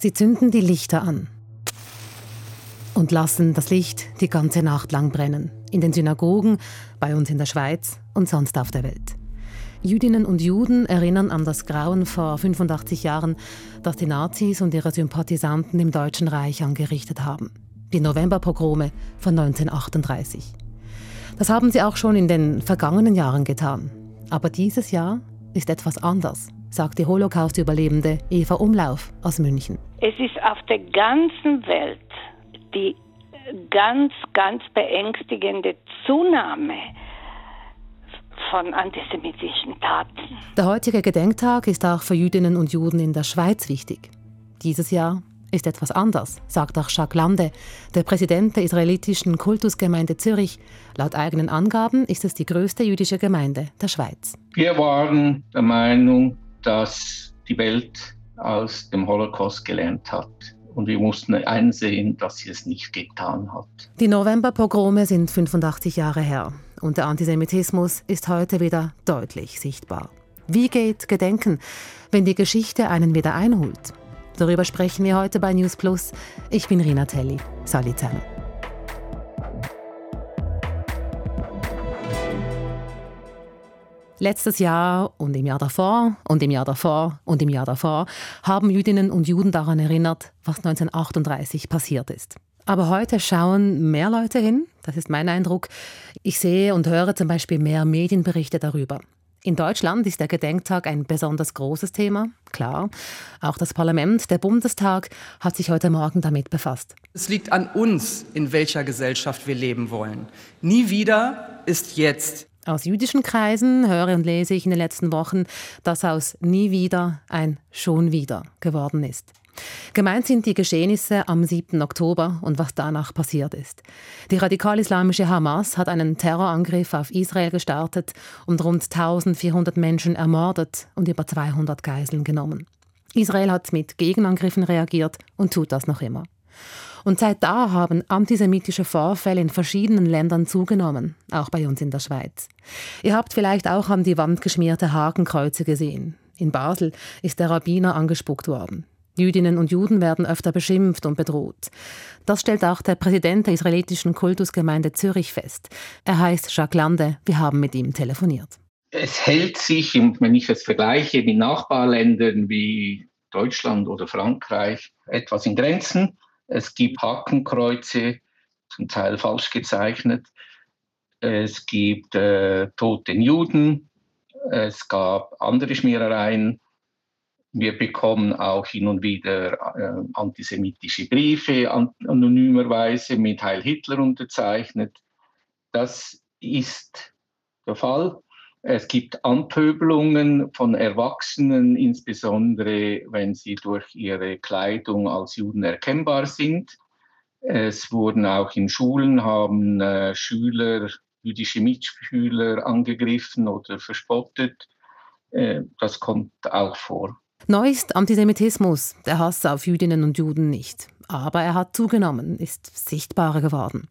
Sie zünden die Lichter an und lassen das Licht die ganze Nacht lang brennen. In den Synagogen, bei uns in der Schweiz und sonst auf der Welt. Jüdinnen und Juden erinnern an das Grauen vor 85 Jahren, das die Nazis und ihre Sympathisanten im Deutschen Reich angerichtet haben. Die Novemberpogrome von 1938. Das haben sie auch schon in den vergangenen Jahren getan. Aber dieses Jahr ist etwas anders, sagt die Holocaust-Überlebende Eva Umlauf aus München. Es ist auf der ganzen Welt die ganz, ganz beängstigende Zunahme von antisemitischen Taten. Der heutige Gedenktag ist auch für Jüdinnen und Juden in der Schweiz wichtig. Dieses Jahr ist etwas anders, sagt auch Jacques Lande, der Präsident der Israelitischen Cultusgemeinde Zürich. Laut eigenen Angaben ist es die größte jüdische Gemeinde der Schweiz. Wir waren der Meinung, dass die Welt aus dem Holocaust gelernt hat. Und wir mussten einsehen, dass sie es nicht getan hat. Die Novemberpogrome sind 85 Jahre her. Und der Antisemitismus ist heute wieder deutlich sichtbar. Wie geht Gedenken, wenn die Geschichte einen wieder einholt? Darüber sprechen wir heute bei newsplus. Ich bin Rina Telli. Salut zusammen. Letztes Jahr und im Jahr davor und im Jahr davor und im Jahr davor haben Jüdinnen und Juden daran erinnert, was 1938 passiert ist. Aber heute schauen mehr Leute hin, das ist mein Eindruck. Ich sehe und höre zum Beispiel mehr Medienberichte darüber. In Deutschland ist der Gedenktag ein besonders großes Thema, klar. Auch das Parlament, der Bundestag, hat sich heute Morgen damit befasst. Es liegt an uns, in welcher Gesellschaft wir leben wollen. Nie wieder ist jetzt. Aus jüdischen Kreisen höre und lese ich in den letzten Wochen, dass aus nie wieder ein schon wieder geworden ist. Gemeint sind die Geschehnisse am 7. Oktober und was danach passiert ist. Die radikal-islamische Hamas hat einen Terrorangriff auf Israel gestartet und rund 1400 Menschen ermordet und über 200 Geiseln genommen. Israel hat mit Gegenangriffen reagiert und tut das noch immer. Und seit da haben antisemitische Vorfälle in verschiedenen Ländern zugenommen, auch bei uns in der Schweiz. Ihr habt vielleicht auch an die Wand geschmierte Hakenkreuze gesehen. In Basel ist der Rabbiner angespuckt worden. Jüdinnen und Juden werden öfter beschimpft und bedroht. Das stellt auch der Präsident der Israelitischen Kultusgemeinde Zürich fest. Er heißt Jacques Lande. Wir haben mit ihm telefoniert. Es hält sich, wenn ich es vergleiche mit Nachbarländern wie Deutschland oder Frankreich, etwas in Grenzen. Es gibt Hakenkreuze, zum Teil falsch gezeichnet. Es gibt tote Juden. Es gab andere Schmierereien. Wir bekommen auch hin und wieder antisemitische Briefe, anonymerweise mit Heil Hitler unterzeichnet. Das ist der Fall. Es gibt Anpöbelungen von Erwachsenen, insbesondere wenn sie durch ihre Kleidung als Juden erkennbar sind. Es wurden auch in Schulen, haben Schüler, jüdische Mitschüler angegriffen oder verspottet. Das kommt auch vor. Neu ist Antisemitismus, der Hass auf Jüdinnen und Juden nicht. Aber er hat zugenommen, ist sichtbarer geworden.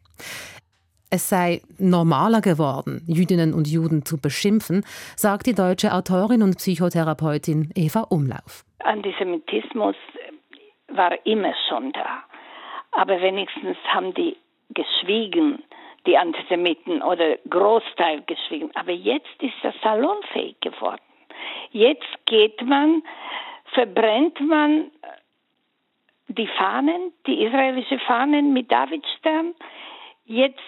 Es sei normaler geworden, Jüdinnen und Juden zu beschimpfen, sagt die deutsche Autorin und Psychotherapeutin Eva Umlauf. Antisemitismus war immer schon da. Aber wenigstens haben die geschwiegen, die Antisemiten, oder Großteil geschwiegen. Aber jetzt ist das salonfähig geworden. Jetzt geht man, verbrennt man die Fahnen, die israelischen Fahnen mit Davidstern. Jetzt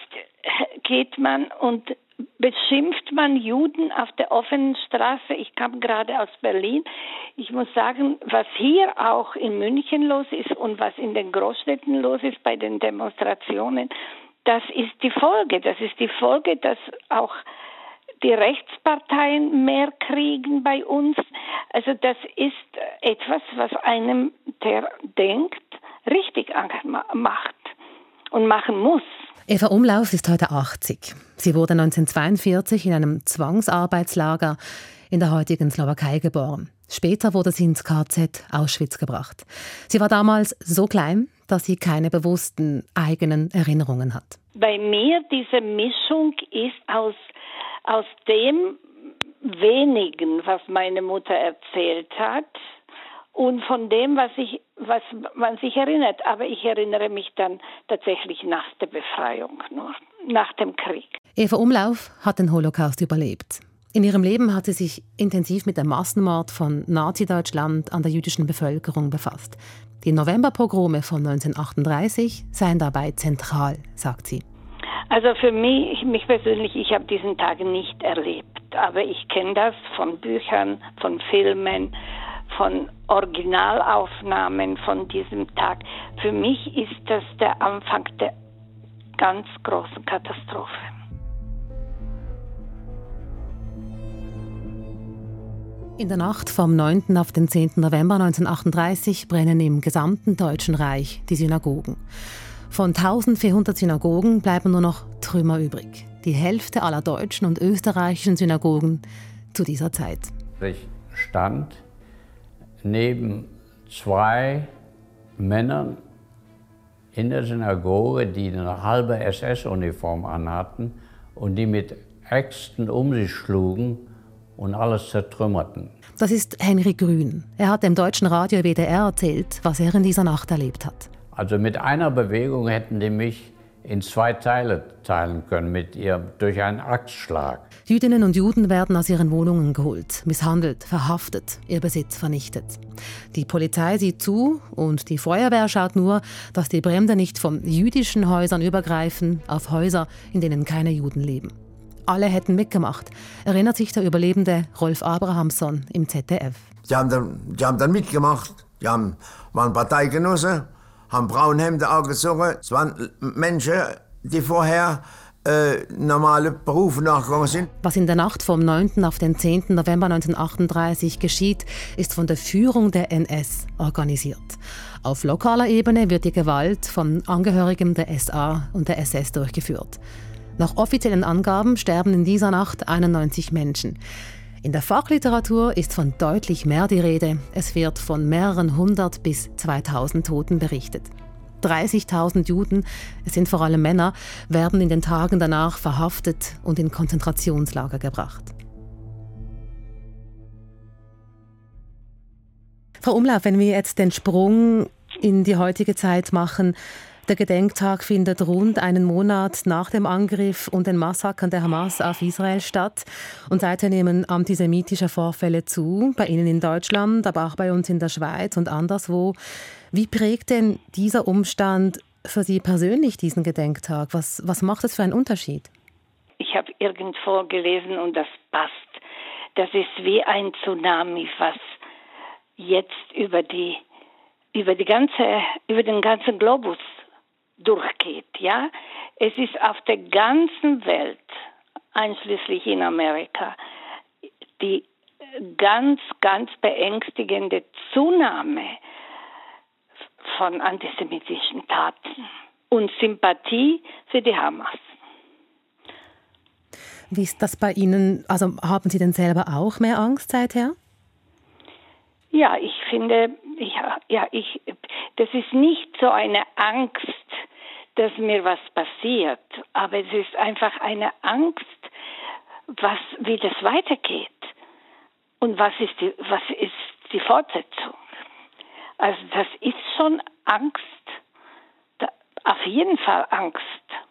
geht man und beschimpft man Juden auf der offenen Straße. Ich kam gerade aus Berlin. Ich muss sagen, was hier auch in München los ist und was in den Großstädten los ist bei den Demonstrationen, das ist die Folge. Das ist die Folge, dass auch die Rechtsparteien mehr kriegen bei uns. Also das ist etwas, was einem, der denkt, richtig macht und machen muss. Eva Umlauf ist heute 80. Sie wurde 1942 in einem Zwangsarbeitslager in der heutigen Slowakei geboren. Später wurde sie ins KZ Auschwitz gebracht. Sie war damals so klein, dass sie keine bewussten eigenen Erinnerungen hat. Bei mir diese Mischung ist aus dem Wenigen, was meine Mutter erzählt hat, und von dem, was ich was man sich erinnert. Aber ich erinnere mich dann tatsächlich nach der Befreiung, nur nach dem Krieg. Eva Umlauf hat den Holocaust überlebt. In ihrem Leben hat sie sich intensiv mit dem Massenmord von Nazi-Deutschland an der jüdischen Bevölkerung befasst. Die Novemberpogrome von 1938 seien dabei zentral, sagt sie. Also für mich persönlich, ich habe diesen Tag nicht erlebt. Aber ich kenne das von Büchern, von Filmen, von Originalaufnahmen von diesem Tag. Für mich ist das der Anfang der ganz großen Katastrophe. In der Nacht vom 9. auf den 10. November 1938 brennen im gesamten Deutschen Reich die Synagogen. Von 1400 Synagogen bleiben nur noch Trümmer übrig. Die Hälfte aller deutschen und österreichischen Synagogen zu dieser Zeit. Ich stand neben zwei Männern in der Synagoge, die eine halbe SS-Uniform anhatten und die mit Äxten um sich schlugen und alles zertrümmerten. Das ist Henry Grün. Er hat dem deutschen Radio WDR erzählt, was er in dieser Nacht erlebt hat. Also mit einer Bewegung hätten die mich in zwei Teile teilen können, mit ihr durch einen Axtschlag. Jüdinnen und Juden werden aus ihren Wohnungen geholt, misshandelt, verhaftet, ihr Besitz vernichtet. Die Polizei sieht zu und die Feuerwehr schaut nur, dass die Brände nicht von jüdischen Häusern übergreifen auf Häuser, in denen keine Juden leben. Alle hätten mitgemacht, erinnert sich der Überlebende Rolf Abrahamsson im ZDF. Die haben dann mitgemacht, waren Parteigenossen, haben braune Hemden angezogen. Es waren Menschen, die vorher normale Berufe nachgegangen sind. Was in der Nacht vom 9. auf den 10. November 1938 geschieht, ist von der Führung der NS organisiert. Auf lokaler Ebene wird die Gewalt von Angehörigen der SA und der SS durchgeführt. Nach offiziellen Angaben sterben in dieser Nacht 91 Menschen. In der Fachliteratur ist von deutlich mehr die Rede. Es wird von mehreren 100 bis 2000 Toten berichtet. 30.000 Juden, es sind vor allem Männer, werden in den Tagen danach verhaftet und in Konzentrationslager gebracht. Frau Umlauf, wenn wir jetzt den Sprung in die heutige Zeit machen, der Gedenktag findet rund einen Monat nach dem Angriff und den Massakern der Hamas auf Israel statt. Und seither nehmen antisemitische Vorfälle zu, bei Ihnen in Deutschland, aber auch bei uns in der Schweiz und anderswo. Wie prägt denn dieser Umstand für Sie persönlich diesen Gedenktag? Was macht es für einen Unterschied? Ich habe irgendwo gelesen, und das passt, das ist wie ein Tsunami, was jetzt über den ganzen Globus durchgeht, ja. Es ist auf der ganzen Welt, einschließlich in Amerika, die ganz, ganz beängstigende Zunahme von antisemitischen Taten und Sympathie für die Hamas. Wie ist das bei Ihnen? Also haben Sie denn selber auch mehr Angst seither? Ja, ich finde, das ist nicht so eine Angst, dass mir was passiert, aber es ist einfach eine Angst, wie das weitergeht und was ist die Fortsetzung. Also das ist schon Angst, auf jeden Fall Angst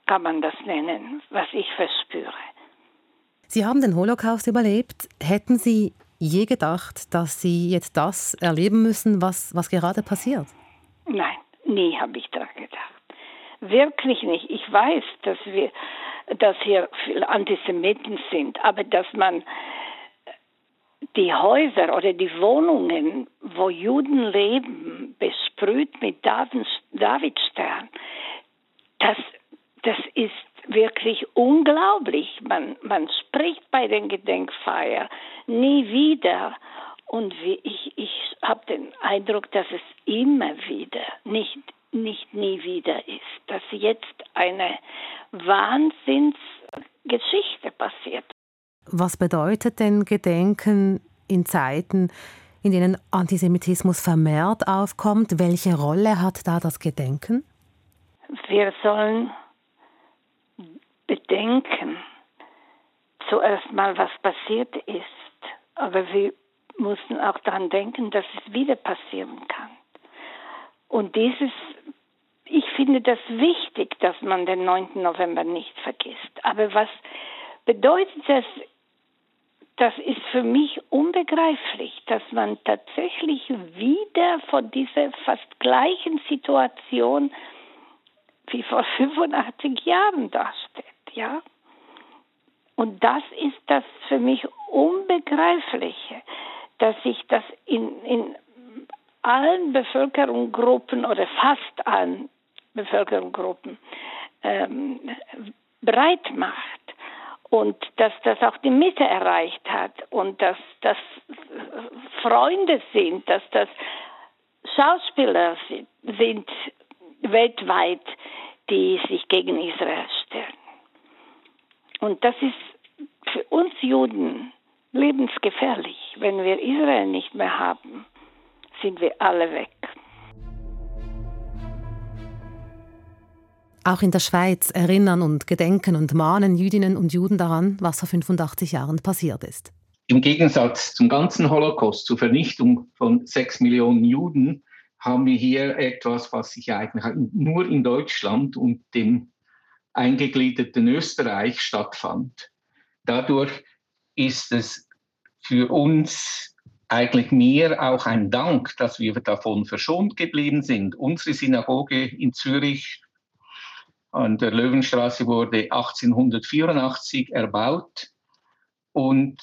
kann man das nennen, was ich verspüre. Sie haben den Holocaust überlebt. Hätten Sie je gedacht, dass Sie jetzt das erleben müssen, was gerade passiert? Nein, nie habe ich daran gedacht. Wirklich nicht. Ich weiß, dass hier viele Antisemiten sind, aber dass man die Häuser oder die Wohnungen, wo Juden leben, besprüht mit Davidstern, das ist wirklich unglaublich. Man spricht bei den Gedenkfeiern nie wieder. Und ich habe den Eindruck, dass es immer wieder, nicht nie wieder ist, dass jetzt eine Wahnsinnsgeschichte passiert. Was bedeutet denn Gedenken in Zeiten, in denen Antisemitismus vermehrt aufkommt? Welche Rolle hat da das Gedenken? Wir sollen bedenken, zuerst mal, was passiert ist. Aber wir müssen auch daran denken, dass es wieder passieren kann. Und ich finde das wichtig, dass man den 9. November nicht vergisst. Aber was bedeutet das? Das ist für mich unbegreiflich, dass man tatsächlich wieder vor dieser fast gleichen Situation wie vor 85 Jahren dasteht, ja? Und das ist das für mich Unbegreifliche, dass sich das in allen Bevölkerungsgruppen oder fast allen Bevölkerungsgruppen breit macht und dass das auch die Mitte erreicht hat und dass das Freunde sind, dass das Schauspieler sind weltweit, die sich gegen Israel stellen. Und das ist für uns Juden lebensgefährlich. Wenn wir Israel nicht mehr haben, sind wir alle weg. Auch in der Schweiz erinnern und gedenken und mahnen Jüdinnen und Juden daran, was vor 85 Jahren passiert ist. Im Gegensatz zum ganzen Holocaust, zur Vernichtung von 6 Millionen Juden, haben wir hier etwas, was sich eigentlich nur in Deutschland und dem eingegliederten Österreich stattfand. Dadurch ist es für uns eigentlich mehr auch ein Dank, dass wir davon verschont geblieben sind. Unsere Synagoge in Zürich an der Löwenstraße wurde 1884 erbaut und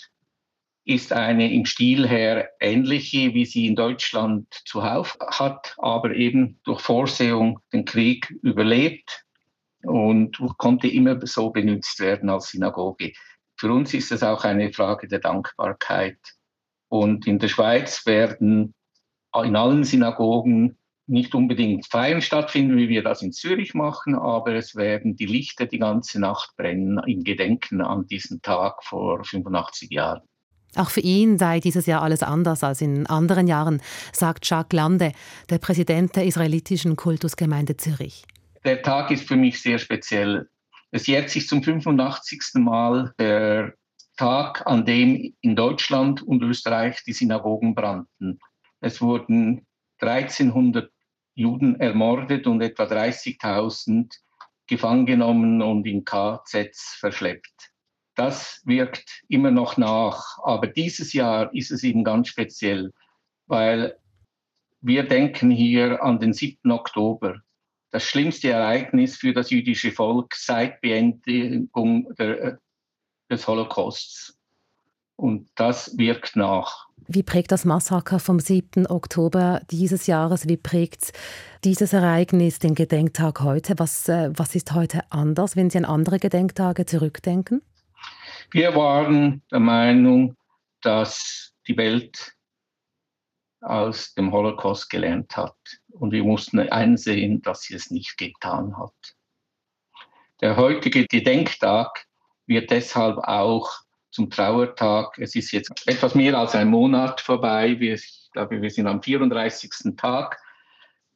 ist eine im Stil her ähnliche, wie sie in Deutschland zuhauf hat, aber eben durch Vorsehung den Krieg überlebt und konnte immer so benutzt werden als Synagoge. Für uns ist es auch eine Frage der Dankbarkeit. Und in der Schweiz werden in allen Synagogen nicht unbedingt Feiern stattfinden, wie wir das in Zürich machen, aber es werden die Lichter die ganze Nacht brennen im Gedenken an diesen Tag vor 85 Jahren. Auch für ihn sei dieses Jahr alles anders als in anderen Jahren, sagt Jacques Lande, der Präsident der Israelitischen Cultusgemeinde Zürich. Der Tag ist für mich sehr speziell. Es jährt sich zum 85. Mal der Tag, an dem in Deutschland und Österreich die Synagogen brannten. Es wurden 1300 Juden ermordet und etwa 30.000 gefangen genommen und in KZs verschleppt. Das wirkt immer noch nach. Aber dieses Jahr ist es eben ganz speziell, weil wir denken hier an den 7. Oktober. Das schlimmste Ereignis für das jüdische Volk seit Beendigung des Holocausts. Und das wirkt nach. Wie prägt das Massaker vom 7. Oktober dieses Jahres? Wie prägt dieses Ereignis den Gedenktag heute? Was ist heute anders, wenn Sie an andere Gedenktage zurückdenken? Wir waren der Meinung, dass die Welt aus dem Holocaust gelernt hat. Und wir mussten einsehen, dass sie es nicht getan hat. Der heutige Gedenktag wird deshalb auch zum Trauertag. Es ist jetzt etwas mehr als ein Monat vorbei. Ich glaube, wir sind am 34. Tag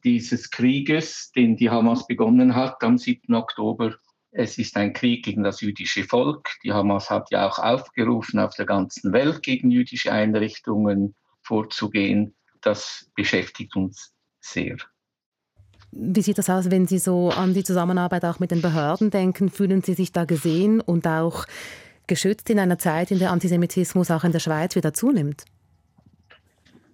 dieses Krieges, den die Hamas begonnen hat am 7. Oktober. Es ist ein Krieg gegen das jüdische Volk. Die Hamas hat ja auch aufgerufen, auf der ganzen Welt gegen jüdische Einrichtungen vorzugehen. Das beschäftigt uns sehr. Wie sieht das aus, wenn Sie so an die Zusammenarbeit auch mit den Behörden denken? Fühlen Sie sich da gesehen und auch geschützt in einer Zeit, in der Antisemitismus auch in der Schweiz wieder zunimmt?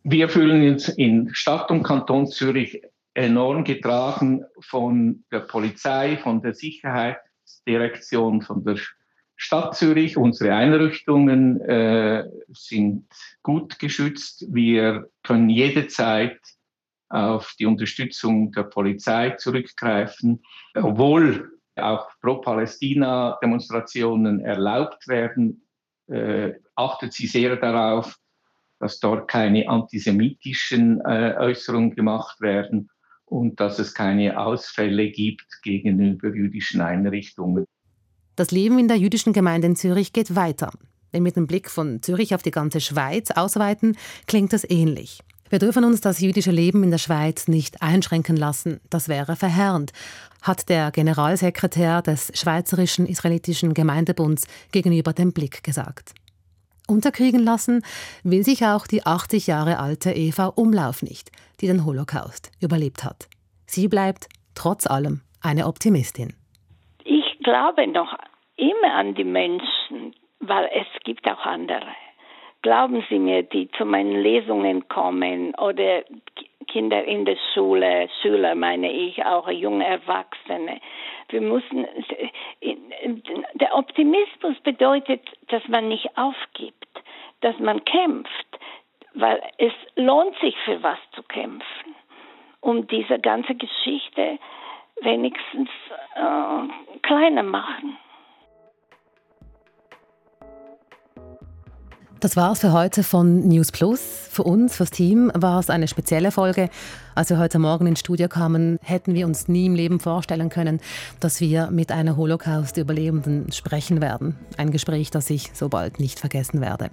Wir fühlen uns in Stadt und Kanton Zürich enorm getragen von der Polizei, von der Sicherheitsdirektion, von der Stadt Zürich. Unsere Einrichtungen sind gut geschützt. Wir können jederzeit auf die Unterstützung der Polizei zurückgreifen, obwohl auch Pro-Palästina-Demonstrationen erlaubt werden, achtet sie sehr darauf, dass dort keine antisemitischen Äußerungen gemacht werden und dass es keine Ausfälle gibt gegenüber jüdischen Einrichtungen. Das Leben in der jüdischen Gemeinde in Zürich geht weiter. Wenn wir den Blick von Zürich auf die ganze Schweiz ausweiten, klingt das ähnlich. Wir dürfen uns das jüdische Leben in der Schweiz nicht einschränken lassen. Das wäre verheerend, hat der Generalsekretär des Schweizerischen Israelitischen Gemeindebunds gegenüber dem Blick gesagt. Unterkriegen lassen will sich auch die 80 Jahre alte Eva Umlauf nicht, die den Holocaust überlebt hat. Sie bleibt trotz allem eine Optimistin. Ich glaube noch immer an die Menschen, weil es gibt auch andere. Glauben Sie mir, die zu meinen Lesungen kommen oder Kinder in der Schule, Schüler meine ich, auch junge Erwachsene. Wir müssen, der Optimismus bedeutet, dass man nicht aufgibt, dass man kämpft, weil es lohnt sich, für was zu kämpfen, um diese ganze Geschichte wenigstens kleiner machen. Das war's für heute von News Plus. Für uns, fürs Team, war es eine spezielle Folge. Als wir heute Morgen ins Studio kamen, hätten wir uns nie im Leben vorstellen können, dass wir mit einer Holocaust-Überlebenden sprechen werden. Ein Gespräch, das ich so bald nicht vergessen werde.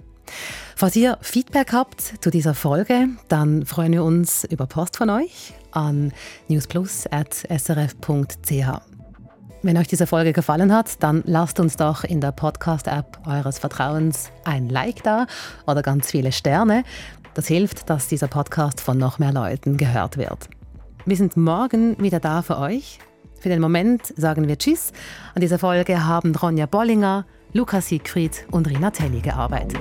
Falls ihr Feedback habt zu dieser Folge, dann freuen wir uns über Post von euch an newsplus@srf.ch. Wenn euch diese Folge gefallen hat, dann lasst uns doch in der Podcast-App eures Vertrauens ein Like da oder ganz viele Sterne. Das hilft, dass dieser Podcast von noch mehr Leuten gehört wird. Wir sind morgen wieder da für euch. Für den Moment sagen wir Tschüss. An dieser Folge haben Ronja Bollinger, Lukas Siegfried und Rina Telli gearbeitet.